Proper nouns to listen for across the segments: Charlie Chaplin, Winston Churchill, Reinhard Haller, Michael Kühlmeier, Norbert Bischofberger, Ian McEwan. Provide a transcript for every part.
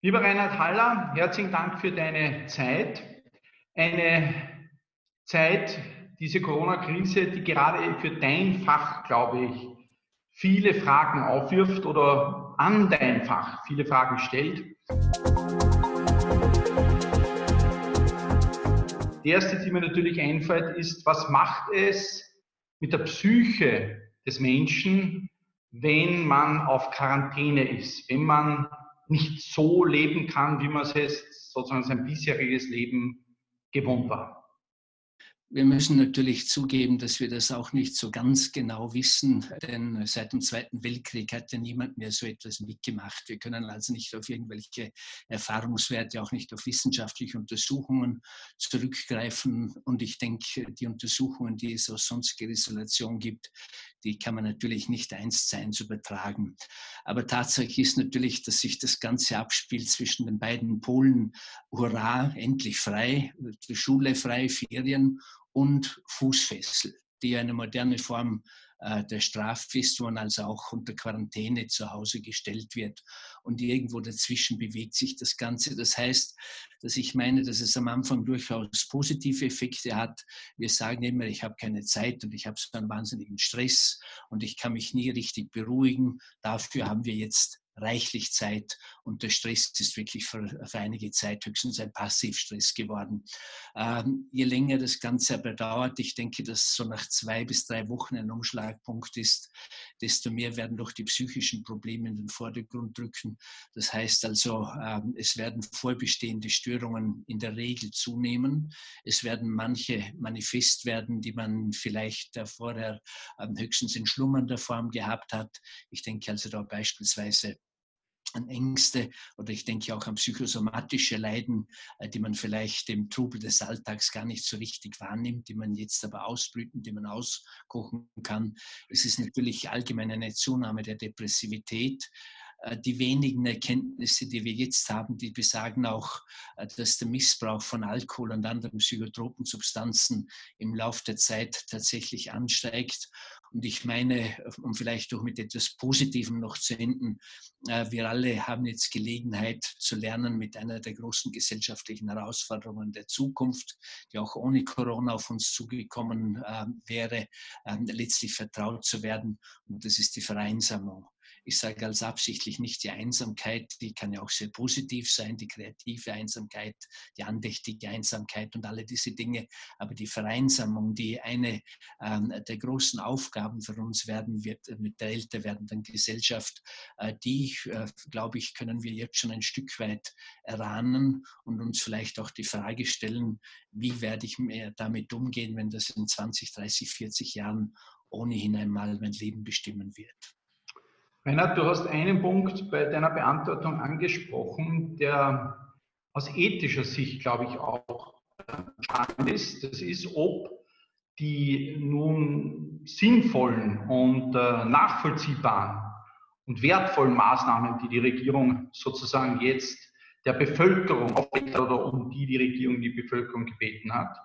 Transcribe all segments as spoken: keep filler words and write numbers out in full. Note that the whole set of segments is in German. Lieber Reinhard Haller, herzlichen Dank für deine Zeit. Eine Zeit, diese Corona-Krise, die gerade für dein Fach, glaube ich, viele Fragen aufwirft oder an dein Fach viele Fragen stellt. Die erste, die mir natürlich einfällt, ist, was macht es mit der Psyche des Menschen, wenn man auf Quarantäne ist, wenn man nicht so leben kann, wie man es jetzt sozusagen sein bisheriges Leben gewohnt war? Wir müssen natürlich zugeben, dass wir das auch nicht so ganz genau wissen, denn seit dem Zweiten Weltkrieg hat ja niemand mehr so etwas mitgemacht. Wir können also nicht auf irgendwelche Erfahrungswerte, auch nicht auf wissenschaftliche Untersuchungen zurückgreifen. Und ich denke, die Untersuchungen, die es aus sonstiger Isolation gibt, die kann man natürlich nicht eins zu eins übertragen. Aber Tatsache ist natürlich, dass sich das Ganze abspielt zwischen den beiden Polen. Hurra, endlich frei, die Schule frei, Ferien und Fußfessel, die eine moderne Form äh, der Strafe ist, wo man also auch unter Quarantäne zu Hause gestellt wird. Und irgendwo dazwischen bewegt sich das Ganze. Das heißt, dass ich meine, dass es am Anfang durchaus positive Effekte hat. Wir sagen immer, ich habe keine Zeit und ich habe so einen wahnsinnigen Stress und ich kann mich nie richtig beruhigen. Dafür haben wir jetzt reichlich Zeit und der Stress ist wirklich für, für einige Zeit höchstens ein Passivstress geworden. Ähm, je länger das Ganze aber dauert, ich denke, dass so nach zwei bis drei Wochen ein Umschlagpunkt ist, desto mehr werden doch die psychischen Probleme in den Vordergrund rücken. Das heißt also, ähm, es werden vorbestehende Störungen in der Regel zunehmen. Es werden manche manifest werden, die man vielleicht äh, vorher ähm, höchstens in schlummernder Form gehabt hat. Ich denke also da beispielsweise an Ängste oder ich denke auch an psychosomatische Leiden, die man vielleicht im Trubel des Alltags gar nicht so richtig wahrnimmt, die man jetzt aber ausblüten, die man auskochen kann. Es ist natürlich allgemein eine Zunahme der Depressivität. Die wenigen Erkenntnisse, die wir jetzt haben, die besagen auch, dass der Missbrauch von Alkohol und anderen psychotropen Substanzen im Laufe der Zeit tatsächlich ansteigt. Und ich meine, um vielleicht auch mit etwas Positivem noch zu enden, wir alle haben jetzt Gelegenheit zu lernen, mit einer der großen gesellschaftlichen Herausforderungen der Zukunft, die auch ohne Corona auf uns zugekommen wäre, letztlich vertraut zu werden. Und das ist die Vereinsamung. Ich sage also absichtlich nicht die Einsamkeit, die kann ja auch sehr positiv sein, die kreative Einsamkeit, die andächtige Einsamkeit und alle diese Dinge. Aber die Vereinsamung, die eine ähm, der großen Aufgaben für uns werden wird, mit der älter werdenden Gesellschaft, äh, die, äh, glaube ich, können wir jetzt schon ein Stück weit erahnen und uns vielleicht auch die Frage stellen, wie werde ich mir damit umgehen, wenn das in zwanzig, dreißig, vierzig Jahren ohnehin einmal mein Leben bestimmen wird. Reinhard, du hast einen Punkt bei deiner Beantwortung angesprochen, der aus ethischer Sicht, glaube ich, auch spannend ist. Das ist, ob die nun sinnvollen und nachvollziehbaren und wertvollen Maßnahmen, die die Regierung sozusagen jetzt der Bevölkerung aufgeht oder um die die Regierung die Bevölkerung gebeten hat,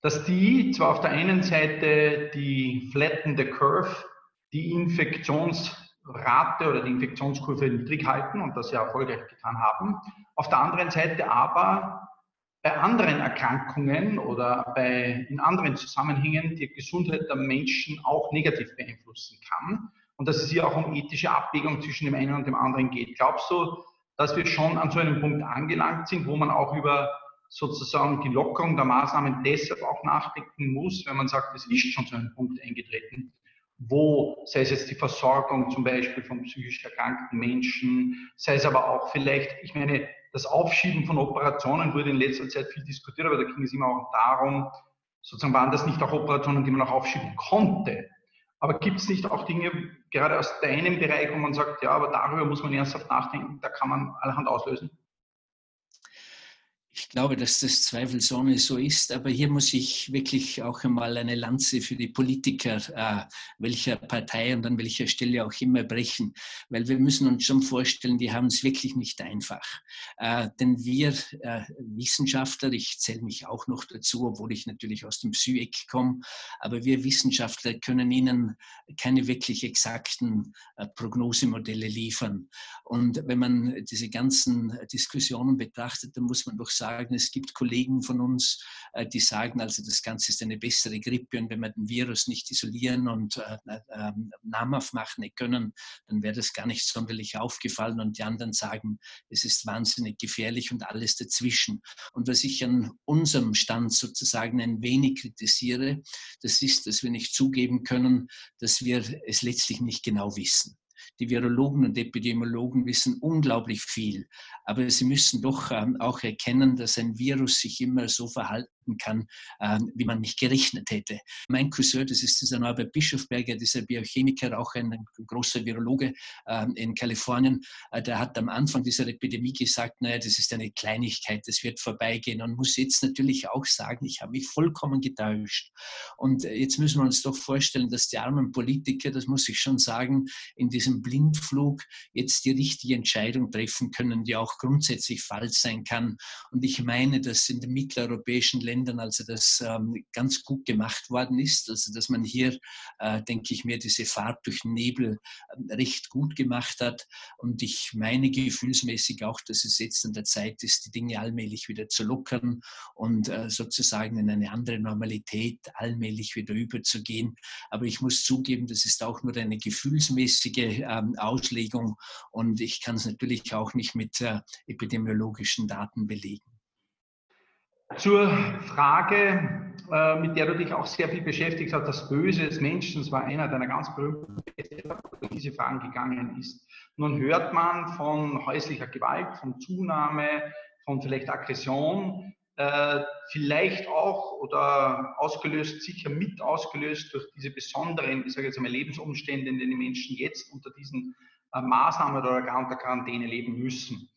dass die zwar auf der einen Seite die flatten the curve, die Infektions Rate oder die Infektionskurve niedrig halten und das ja erfolgreich getan haben. Auf der anderen Seite aber bei anderen Erkrankungen oder bei, in anderen Zusammenhängen die Gesundheit der Menschen auch negativ beeinflussen kann und dass es hier auch um ethische Abwägung zwischen dem einen und dem anderen geht. Glaubst du, dass wir schon an so einem Punkt angelangt sind, wo man auch über sozusagen die Lockerung der Maßnahmen deshalb auch nachdenken muss, wenn man sagt, es ist schon so ein Punkt eingetreten, wo, sei es jetzt die Versorgung zum Beispiel von psychisch erkrankten Menschen, sei es aber auch vielleicht, ich meine, das Aufschieben von Operationen wurde in letzter Zeit viel diskutiert, aber da ging es immer auch darum, sozusagen waren das nicht auch Operationen, die man auch aufschieben konnte. Aber gibt es nicht auch Dinge, gerade aus deinem Bereich, wo man sagt, ja, aber darüber muss man ernsthaft nachdenken, da kann man allerhand auslösen? Ich glaube, dass das zweifelsohne so ist, aber hier muss ich wirklich auch einmal eine Lanze für die Politiker äh, welcher Partei und an welcher Stelle auch immer brechen, weil wir müssen uns schon vorstellen, die haben es wirklich nicht einfach. Äh, denn wir äh, Wissenschaftler, ich zähle mich auch noch dazu, obwohl ich natürlich aus dem Psy-Eck komme, aber wir Wissenschaftler können ihnen keine wirklich exakten äh, Prognosemodelle liefern. Und wenn man diese ganzen Diskussionen betrachtet, dann muss man doch sagen, es gibt Kollegen von uns, die sagen, also das Ganze ist eine bessere Grippe und wenn wir den Virus nicht isolieren und äh, namhaft machen können, dann wäre das gar nicht sonderlich aufgefallen, und die anderen sagen, es ist wahnsinnig gefährlich und alles dazwischen. Und was ich an unserem Stand sozusagen ein wenig kritisiere, das ist, dass wir nicht zugeben können, dass wir es letztlich nicht genau wissen. Die Virologen und Epidemiologen wissen unglaublich viel, aber sie müssen doch auch erkennen, dass ein Virus sich immer so verhalten kann, wie man nicht gerechnet hätte. Mein Cousin, das ist dieser Norbert Bischofberger, dieser Biochemiker, auch ein großer Virologe in Kalifornien, der hat am Anfang dieser Epidemie gesagt, naja, das ist eine Kleinigkeit, das wird vorbeigehen, und muss jetzt natürlich auch sagen, ich habe mich vollkommen getäuscht. Und jetzt müssen wir uns doch vorstellen, dass die armen Politiker, das muss ich schon sagen, in diesem Blindflug jetzt die richtige Entscheidung treffen können, die auch grundsätzlich falsch sein kann. Und ich meine, dass in den mitteleuropäischen Ländern also das ähm, ganz gut gemacht worden ist, also dass man hier, äh, denke ich mir, diese Fahrt durch den Nebel äh, recht gut gemacht hat, und ich meine gefühlsmäßig auch, dass es jetzt an der Zeit ist, die Dinge allmählich wieder zu lockern und äh, sozusagen in eine andere Normalität allmählich wieder überzugehen, aber ich muss zugeben, das ist auch nur eine gefühlsmäßige äh, Auslegung, und ich kann es natürlich auch nicht mit äh, epidemiologischen Daten belegen. Zur Frage, mit der du dich auch sehr viel beschäftigt hast, das Böse des Menschen, das war einer deiner ganz berühmten Bestseller, der diese Fragen gegangen ist. Nun hört man von häuslicher Gewalt, von Zunahme, von vielleicht Aggression, vielleicht auch oder ausgelöst, sicher mit ausgelöst durch diese besonderen, ich sage jetzt einmal, Lebensumstände, in denen die Menschen jetzt unter diesen Maßnahmen oder gar unter Quarantäne leben müssen.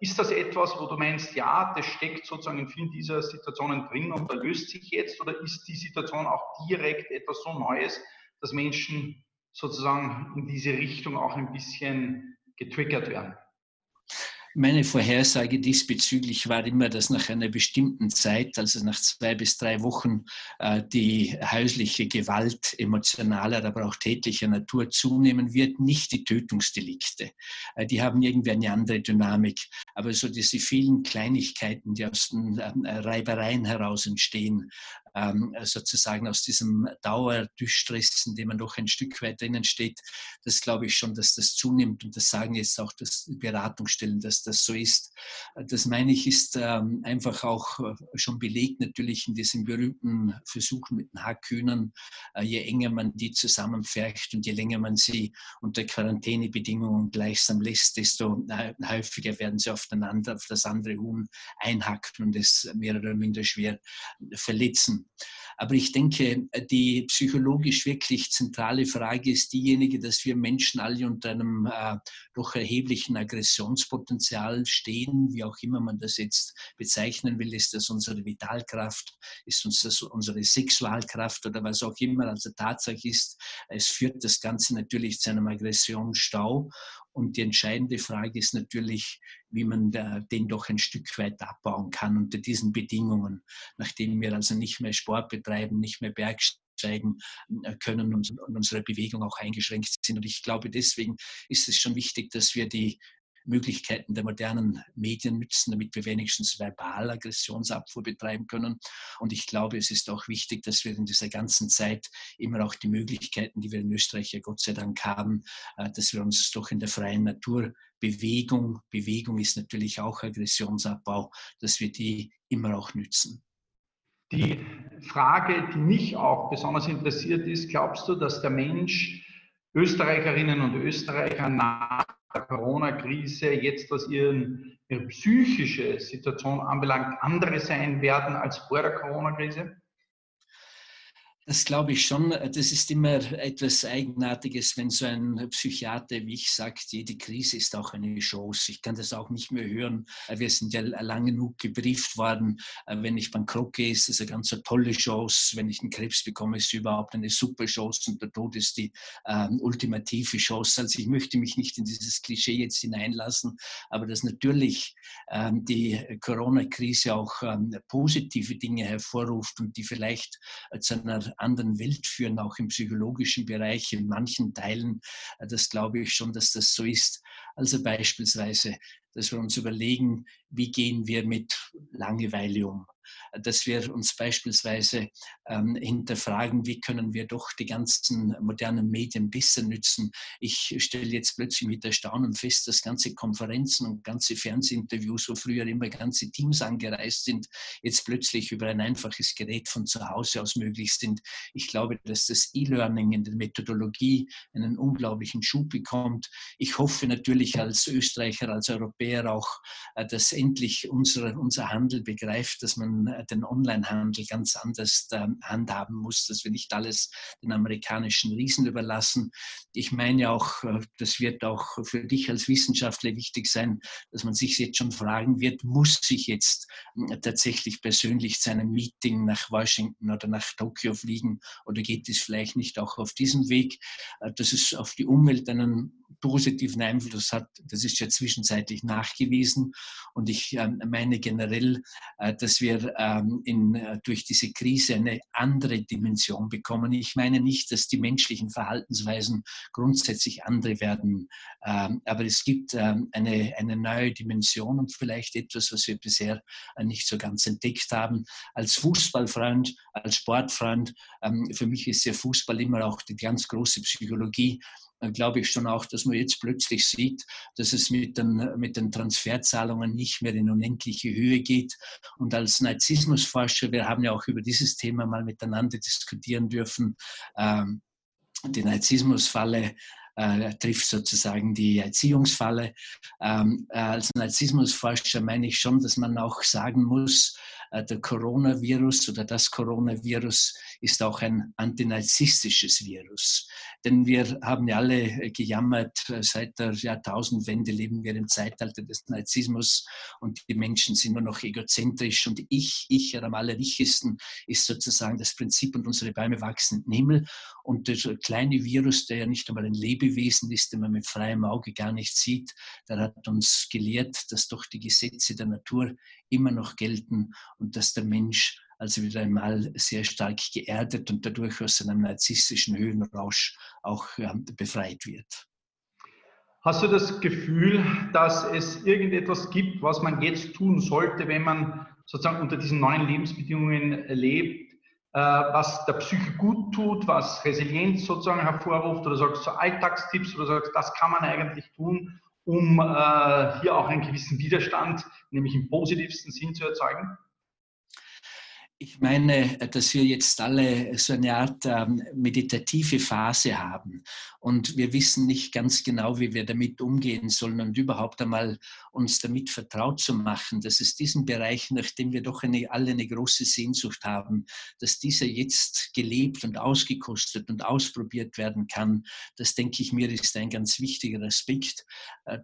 Ist das etwas, wo du meinst, ja, das steckt sozusagen in vielen dieser Situationen drin und da löst sich jetzt, oder ist die Situation auch direkt etwas so Neues, dass Menschen sozusagen in diese Richtung auch ein bisschen getriggert werden? Meine Vorhersage diesbezüglich war immer, dass nach einer bestimmten Zeit, also nach zwei bis drei Wochen, die häusliche Gewalt emotionaler, aber auch tätlicher Natur zunehmen wird, nicht die Tötungsdelikte. Die haben irgendwie eine andere Dynamik. Aber so diese vielen Kleinigkeiten, die aus den Reibereien heraus entstehen, sozusagen aus diesem Dauerdurchstressen, dem man doch ein Stück weit drinnen steht, das glaube ich schon, dass das zunimmt, und das sagen jetzt auch die Beratungsstellen, dass das so ist. Das meine ich, ist einfach auch schon belegt natürlich in diesem berühmten Versuch mit den Haarkühnern, je enger man die zusammenfärcht und je länger man sie unter Quarantänebedingungen gleichsam lässt, desto häufiger werden sie aufeinander, auf das andere Huhn einhacken und es mehr oder minder schwer verletzen. Aber ich denke, die psychologisch wirklich zentrale Frage ist diejenige, dass wir Menschen alle unter einem äh, doch erheblichen Aggressionspotenzial stehen, wie auch immer man das jetzt bezeichnen will. Ist das unsere Vitalkraft? Ist uns das unsere Sexualkraft oder was auch immer? Also Tatsache ist, es führt das Ganze natürlich zu einem Aggressionsstau. Und die entscheidende Frage ist natürlich, wie man den doch ein Stück weit abbauen kann unter diesen Bedingungen, nachdem wir also nicht mehr Sport betreiben, nicht mehr Bergsteigen können und unsere Bewegung auch eingeschränkt sind. Und ich glaube, deswegen ist es schon wichtig, dass wir die Möglichkeiten der modernen Medien nutzen, damit wir wenigstens verbal Aggressionsabfuhr betreiben können. Und ich glaube, es ist auch wichtig, dass wir in dieser ganzen Zeit immer auch die Möglichkeiten, die wir in Österreich ja Gott sei Dank haben, dass wir uns doch in der freien Natur Bewegung, Bewegung ist natürlich auch Aggressionsabbau, dass wir die immer auch nutzen. Die Frage, die mich auch besonders interessiert ist, glaubst du, dass der Mensch Österreicherinnen und Österreicher nach der Corona-Krise jetzt, was ihren, ihre psychische Situation anbelangt, andere sein werden als vor der Corona-Krise? Das glaube ich schon. Das ist immer etwas Eigenartiges, wenn so ein Psychiater wie ich sagt, jede Krise ist auch eine Chance. Ich kann das auch nicht mehr hören. Wir sind ja lang genug gebrieft worden. Wenn ich bankrott gehe, ist das eine ganz tolle Chance. Wenn ich einen Krebs bekomme, ist es überhaupt eine super Chance. Und der Tod ist die ähm, ultimative Chance. Also ich möchte mich nicht in dieses Klischee jetzt hineinlassen, aber dass natürlich ähm, die Corona-Krise auch ähm, positive Dinge hervorruft und die vielleicht äh, zu einer anderen Welt führen, auch im psychologischen Bereich, in manchen Teilen. Das glaube ich schon, dass das so ist. Also beispielsweise, dass wir uns überlegen, wie gehen wir mit Langeweile um? Dass wir uns beispielsweise ähm, hinterfragen, wie können wir doch die ganzen modernen Medien besser nützen. Ich stelle jetzt plötzlich mit Erstaunen fest, dass ganze Konferenzen und ganze Fernsehinterviews, wo früher immer ganze Teams angereist sind, jetzt plötzlich über ein einfaches Gerät von zu Hause aus möglich sind. Ich glaube, dass das E-Learning in der Methodologie einen unglaublichen Schub bekommt. Ich hoffe natürlich als Österreicher, als Europäer auch, dass endlich unsere, unser Handel begreift, dass man den Onlinehandel ganz anders handhaben muss, dass wir nicht alles den amerikanischen Riesen überlassen. Ich meine ja auch, das wird auch für dich als Wissenschaftler wichtig sein, dass man sich jetzt schon fragen wird, muss ich jetzt tatsächlich persönlich zu einem Meeting nach Washington oder nach Tokio fliegen oder geht es vielleicht nicht auch auf diesem Weg, dass es auf die Umwelt einen positiven Einfluss hat, das ist ja zwischenzeitlich nachgewiesen. Und ich meine generell, dass wir in, durch diese Krise eine andere Dimension bekommen. Ich meine nicht, dass die menschlichen Verhaltensweisen grundsätzlich andere werden, aber es gibt eine, eine neue Dimension und vielleicht etwas, was wir bisher nicht so ganz entdeckt haben. Als Fußballfreund, als Sportfreund, für mich ist ja Fußball immer auch die ganz große Psychologie. Dann glaube ich schon auch, dass man jetzt plötzlich sieht, dass es mit den, mit den Transferzahlungen nicht mehr in unendliche Höhe geht. Und als Narzissmusforscher, wir haben ja auch über dieses Thema mal miteinander diskutieren dürfen, ähm, die Narzissmusfalle, Äh, trifft sozusagen die Erziehungsfalle. Ähm, äh, als Narzissmusforscher meine ich schon, dass man auch sagen muss, äh, der Coronavirus oder das Coronavirus ist auch ein antinarzisstisches Virus. Denn wir haben ja alle äh, gejammert, äh, seit der Jahrtausendwende leben wir im Zeitalter des Narzissmus und die Menschen sind nur noch egozentrisch und ich, ich am allerwichtigsten ist sozusagen das Prinzip und unsere Bäume wachsen im Himmel. Und der kleine Virus, der ja nicht einmal ein Leben Lebewesen ist, den man mit freiem Auge gar nicht sieht, der hat uns gelehrt, dass doch die Gesetze der Natur immer noch gelten und dass der Mensch also wieder einmal sehr stark geerdet und dadurch aus einem narzisstischen Höhenrausch auch befreit wird. Hast du das Gefühl, dass es irgendetwas gibt, was man jetzt tun sollte, wenn man sozusagen unter diesen neuen Lebensbedingungen lebt, was der Psyche gut tut, was Resilienz sozusagen hervorruft, oder sagst du Alltagstipps, oder sagst, das kann man eigentlich tun, um äh, hier auch einen gewissen Widerstand, nämlich im positivsten Sinn, zu erzeugen? Ich meine, dass wir jetzt alle so eine Art ähm, meditative Phase haben und wir wissen nicht ganz genau, wie wir damit umgehen sollen und überhaupt einmal uns damit vertraut zu machen, dass es diesen Bereich, nachdem wir doch eine, alle eine große Sehnsucht haben, dass dieser jetzt gelebt und ausgekostet und ausprobiert werden kann, das denke ich mir ist ein ganz wichtiger Aspekt.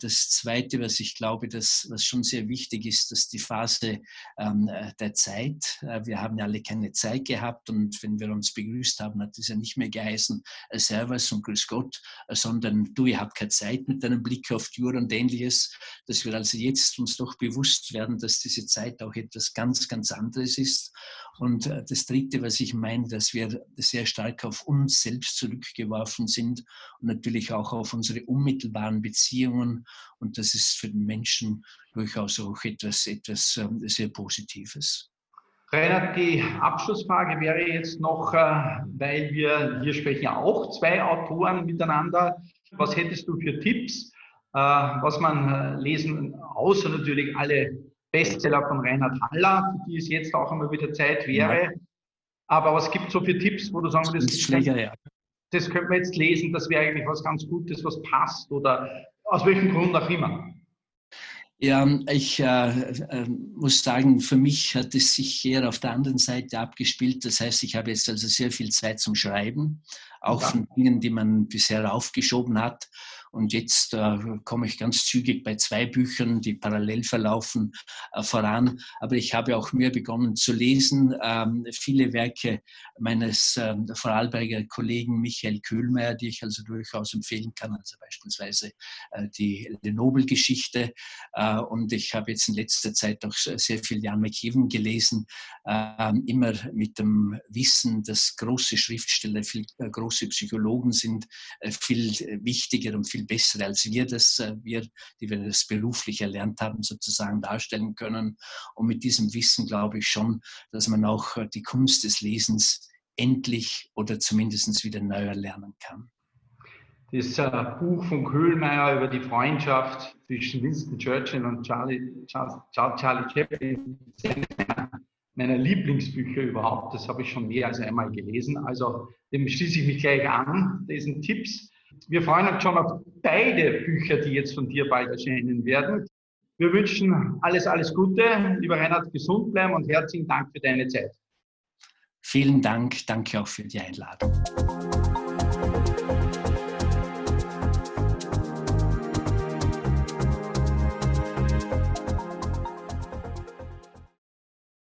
Das Zweite, was ich glaube, dass, was schon sehr wichtig ist, dass die Phase ähm, der Zeit, äh, wir haben Wir haben ja alle keine Zeit gehabt und wenn wir uns begrüßt haben, hat es ja nicht mehr geheißen, Servus und Grüß Gott, sondern du, ihr habt keine Zeit mit deinem Blick auf die Uhr und Ähnliches, dass wir also jetzt uns doch bewusst werden, dass diese Zeit auch etwas ganz, ganz anderes ist. Und das Dritte, was ich meine, dass wir sehr stark auf uns selbst zurückgeworfen sind und natürlich auch auf unsere unmittelbaren Beziehungen und das ist für den Menschen durchaus auch etwas, etwas sehr Positives. Reinhard, die Abschlussfrage wäre jetzt noch, weil wir, wir sprechen ja auch zwei Autoren miteinander. Was hättest du für Tipps, was man lesen, außer natürlich alle Bestseller von Reinhard Haller, für die es jetzt auch immer wieder Zeit wäre. Aber was gibt es so für Tipps, wo du sagen würdest, das, ja. das könnte man jetzt lesen, das wäre eigentlich was ganz Gutes, was passt oder aus welchem Grund auch immer? Ja, ich äh, äh, muss sagen, für mich hat es sich eher auf der anderen Seite abgespielt. Das heißt, ich habe jetzt also sehr viel Zeit zum Schreiben, auch ja. von Dingen, die man bisher aufgeschoben hat. Und jetzt äh, komme ich ganz zügig bei zwei Büchern, die parallel verlaufen, äh, voran. Aber ich habe auch mehr begonnen zu lesen. Ähm, viele Werke meines äh, Vorarlberger Kollegen Michael Kühlmeier, die ich also durchaus empfehlen kann, also beispielsweise äh, die Nobel-Geschichte. Äh, und ich habe jetzt in letzter Zeit auch sehr viel Ian McEwan gelesen, äh, immer mit dem Wissen, dass große Schriftsteller, viel, äh, große Psychologen sind, äh, viel wichtiger und viel bessere als wir, das wir, die wir das beruflich erlernt haben, sozusagen darstellen können. Und mit diesem Wissen glaube ich schon, dass man auch die Kunst des Lesens endlich oder zumindest wieder neu erlernen kann. Das Buch von Kühlmeier über die Freundschaft zwischen Winston Churchill und Charlie, Charles, Charlie Chaplin ist einer meiner Lieblingsbücher überhaupt. Das habe ich schon mehr als einmal gelesen. Also dem schließe ich mich gleich an, diesen Tipps. Wir freuen uns schon auf beide Bücher, die jetzt von dir bald erscheinen werden. Wir wünschen alles, alles Gute. Lieber Reinhard, gesund bleiben und herzlichen Dank für deine Zeit. Vielen Dank. Danke auch für die Einladung.